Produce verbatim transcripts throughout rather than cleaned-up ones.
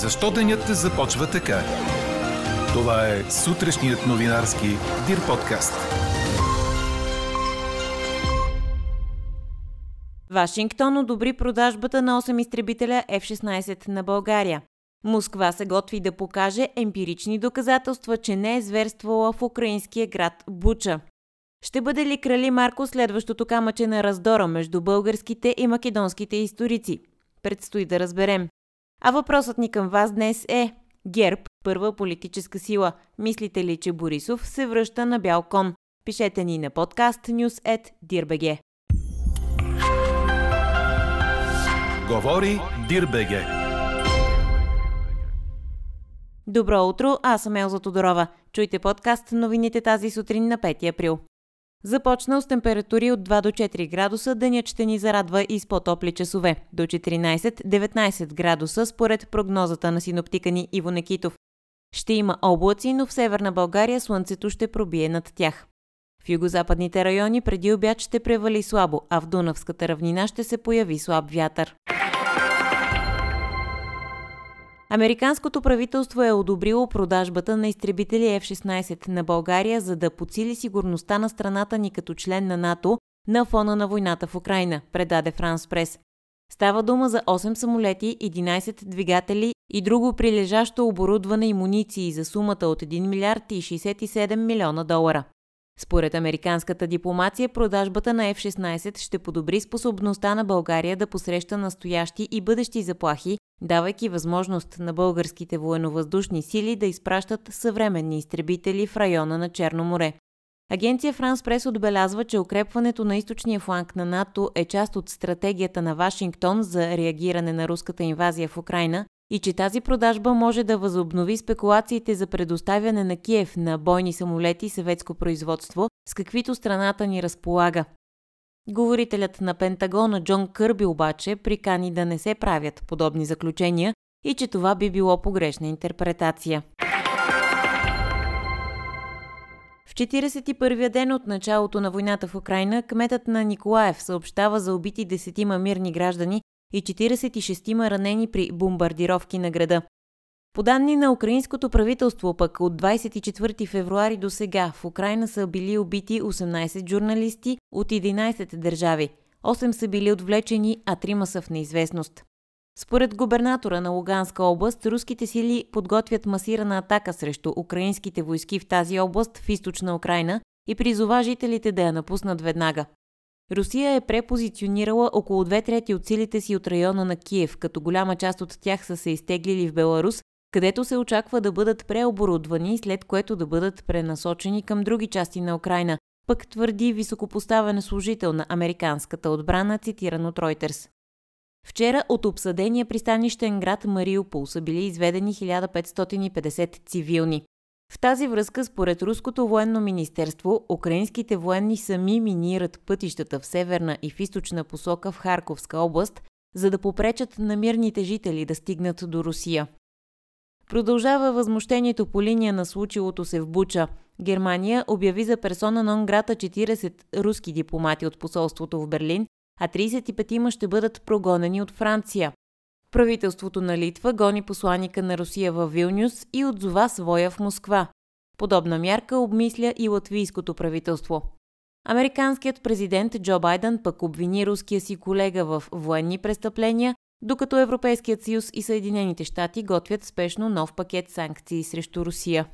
Защо денят започва така? Това е сутрешният новинарски Дир подкаст. Вашингтон одобри продажбата на осем изтребителя Ф шестнайсет на България. Москва се готви да покаже емпирични доказателства, че не е зверствала в украинския град Буча. Ще бъде ли крали Марко следващото камъче на раздора между българските и македонските историци? Предстои да разберем. А въпросът ни към вас днес е: ГЕРБ – първа политическа сила. Мислите ли, че Борисов се връща на бял кон? Пишете ни на подкаст news at dir dot b g. Говори dir.bg. Добро утро, аз съм Елза Тодорова. Чуйте подкаст новините тази сутрин на пети април. Започнал с температури от два до четири градуса, денят ще ни зарадва и с по-топли часове. До четиринайсет до деветнайсет градуса, според прогнозата на синоптика ни Иво Некитов. Ще има облаци, но в Северна България слънцето ще пробие над тях. В югозападните райони преди обяд ще превали слабо, а в Дунавската равнина ще се появи слаб вятър. Американското правителство е одобрило продажбата на изтребители Ф шестнайсет на България, за да подсили сигурността на страната ни като член на НАТО на фона на войната в Украйна, предаде Франс Прес. Става дума за осем самолети, единайсет двигатели и друго прилежащо оборудване и муниции за сумата от един милиард и шейсет и седем милиона долара. Според американската дипломация, продажбата на Ф шестнайсет ще подобри способността на България да посреща настоящи и бъдещи заплахи, давайки възможност на българските военновъздушни сили да изпращат съвременни изтребители в района на Черно море. Агенция Франс Прес отбелязва, че укрепването на източния фланг на НАТО е част от стратегията на Вашингтон за реагиране на руската инвазия в Украйна и че тази продажба може да възобнови спекулациите за предоставяне на Киев на бойни самолети съветско производство, с каквито страната ни разполага. Говорителят на Пентагона Джон Кърби обаче прикани да не се правят подобни заключения и че това би било погрешна интерпретация. В четирийсет и първия ден от началото на войната в Украйна, кметът на Николаев съобщава за убити десетима мирни граждани и четирийсет и шестима ранени при бомбардировки на града. По данни на украинското правителство, пък от двайсет и четвърти февруари до сега в Украйна са били убити осемнайсет журналисти от единайсет държави, осем са били отвлечени, а трима са в неизвестност. Според губернатора на Луганска област, руските сили подготвят масирана атака срещу украинските войски в тази област в източна Украйна и призова жителите да я напуснат веднага. Русия е препозиционирала около две трети от силите си от района на Киев, като голяма част от тях са се изтеглили в Беларус, където се очаква да бъдат преоборудвани, след което да бъдат пренасочени към други части на Украйна, пък твърди високопоставен служител на американската отбрана, цитиран от Ройтерс. Вчера от обсъдения пристанищен град Мариупол са били изведени хиляда петстотин и петдесет цивилни. В тази връзка, според Руското военно министерство, украинските военни сами минират пътищата в северна и в източна посока в Харковска област, за да попречат на мирните жители да стигнат до Русия. Продължава възмущението по линия на случилото се в Буча. Германия обяви за персона нон грата четирийсет руски дипломати от посолството в Берлин, а трийсет и петима ще бъдат прогонени от Франция. Правителството на Литва гони посланика на Русия във Вилнюс и отзова своя в Москва. Подобна мярка обмисля и латвийското правителство. Американският президент Джо Байден пък обвини руския си колега в военни престъпления, докато Европейският съюз и Съединените щати готвят спешно нов пакет санкции срещу Русия.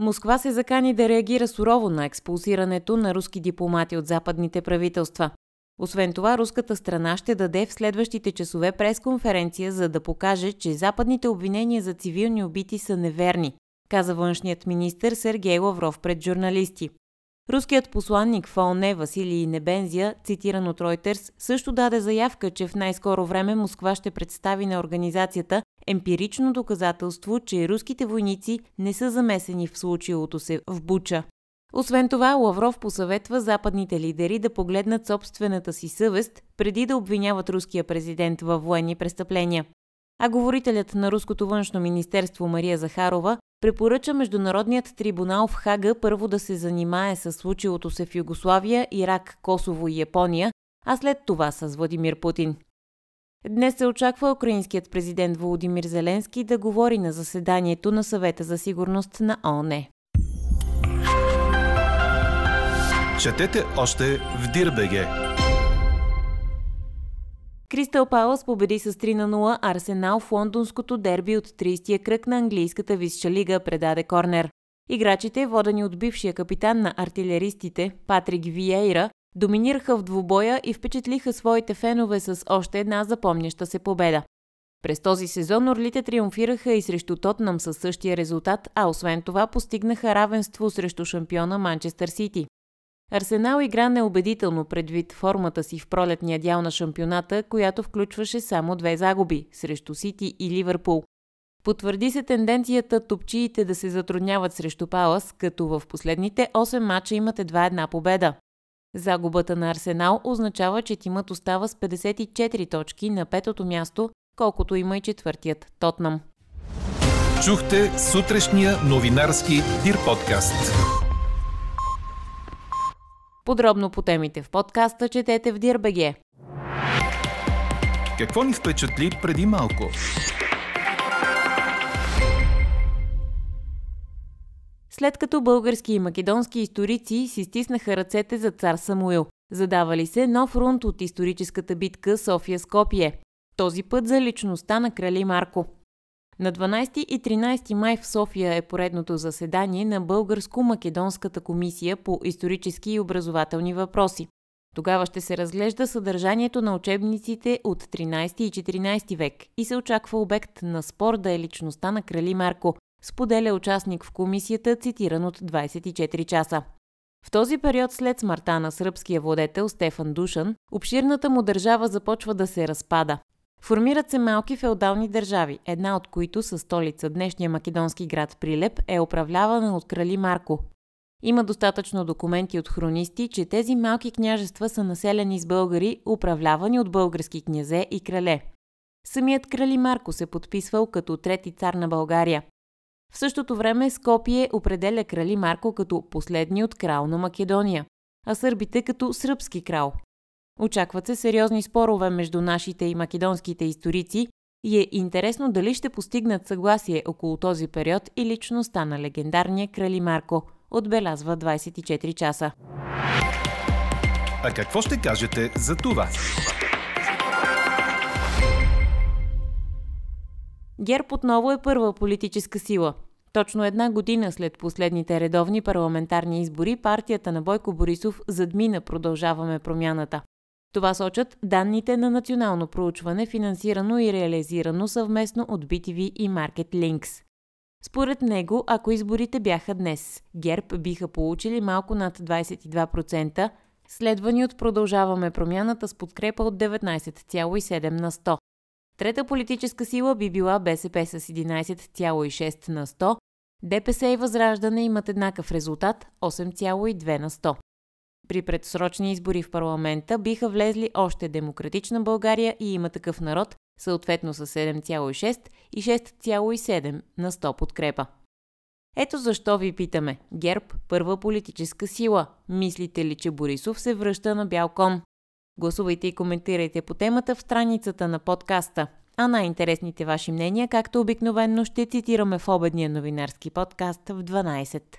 Москва се закани да реагира сурово на експулсирането на руски дипломати от западните правителства. Освен това, руската страна ще даде в следващите часове пресконференция, за да покаже, че западните обвинения за цивилни убити са неверни, каза външният министър Сергей Лавров пред журналисти. Руският посланник в ООН Василий Небензия, цитиран от Ройтерс, също даде заявка, че в най-скоро време Москва ще представи на организацията емпирично доказателство, че руските войници не са замесени в случилото се в Буча. Освен това, Лавров посъветва западните лидери да погледнат собствената си съвест, преди да обвиняват руския президент във военни престъпления. А говорителят на Руското външно министерство Мария Захарова препоръча Международният трибунал в Хага първо да се занимае с случилото се в Югославия, Ирак, Косово и Япония, а след това с Владимир Путин. Днес се очаква украинският президент Володимир Зеленски да говори на заседанието на Съвета за сигурност на ООН. Четете още в дир точка би джи. Кристал Палас победи с три на нула Арсенал в лондонското дерби от тридесетия кръг на английската висша лига, предаде Корнер. Играчите, водени от бившия капитан на артилеристите Патрик Виейра, доминираха в двубоя и впечатлиха своите фенове с още една запомняща се победа. През този сезон орлите триумфираха и срещу Тотнъм със същия резултат, а освен това постигнаха равенство срещу шампиона Манчестър Сити. Арсенал игра неубедително предвид формата си в пролетния дял на шампионата, която включваше само две загуби – срещу Сити и Ливърпул. Потвърди се тенденцията топчиите да се затрудняват срещу Палас, като в последните осем мача имат едва една победа. Загубата на Арсенал означава, че тимът остава с петдесет и четири точки на петото място, колкото има и четвъртият Тотнъм. Чухте сутрешния новинарски Дир подкаст. Подробно по темите в подкаста четете в дир точка би джи. Какво ни впечатли преди малко? След като български и македонски историци си стиснаха ръцете за цар Самуил, задавали се нов рунд от историческата битка София-Скопие, този път за личността на крали Марко. На дванадесети и тринадесети май в София е поредното заседание на Българско-македонската комисия по исторически и образователни въпроси. Тогава ще се разглежда съдържанието на учебниците от тринадесети и четиринадесети век и се очаква обект на спор да е личността на крали Марко, споделя участник в комисията, цитиран от двадесет и четири часа. В този период след смъртта на сръбския владетел Стефан Душан, обширната му държава започва да се разпада. Формират се малки феодални държави, една от които със столица днешния македонски град Прилеп е управлявана от крали Марко. Има достатъчно документи от хронисти, че тези малки княжества са населени с българи, управлявани от български князе и крале. Самият крали Марко се подписвал като трети цар на България. В същото време Скопие определя крали Марко като последни от крал на Македония, а сърбите като сръбски крал. Очакват се сериозни спорове между нашите и македонските историци и е интересно дали ще постигнат съгласие около този период и личността на легендарния крали Марко, отбелязва двадесет и четири часа. А какво ще кажете за това? ГЕРБ отново е първа политическа сила. Точно една година след последните редовни парламентарни избори, партията на Бойко Борисов задмина Продължаваме промяната. Това сочат данните на национално проучване, финансирано и реализирано съвместно от би ти ви и Market Links. Според него, ако изборите бяха днес, ГЕРБ биха получили малко над двадесет и два процента, следвани от Продължаваме промяната с подкрепа от деветнадесет цяло и седем на сто. Трета политическа сила би била БСП с единадесет цяло и шест на сто, ДПС и Възраждане имат еднакъв резултат – осем цяло и две на сто. При предсрочни избори в парламента биха влезли още Демократична България и Има такъв народ, съответно с седем цяло и шест и шест цяло и седем на сто подкрепа. Ето защо ви питаме – ГЕРБ – първа политическа сила. Мислите ли, че Борисов се връща на бял кон? Гласувайте и коментирайте по темата в страницата на подкаста. А най-интересните ваши мнения, както обикновенно, ще цитираме в обедния новинарски подкаст в дванадесет.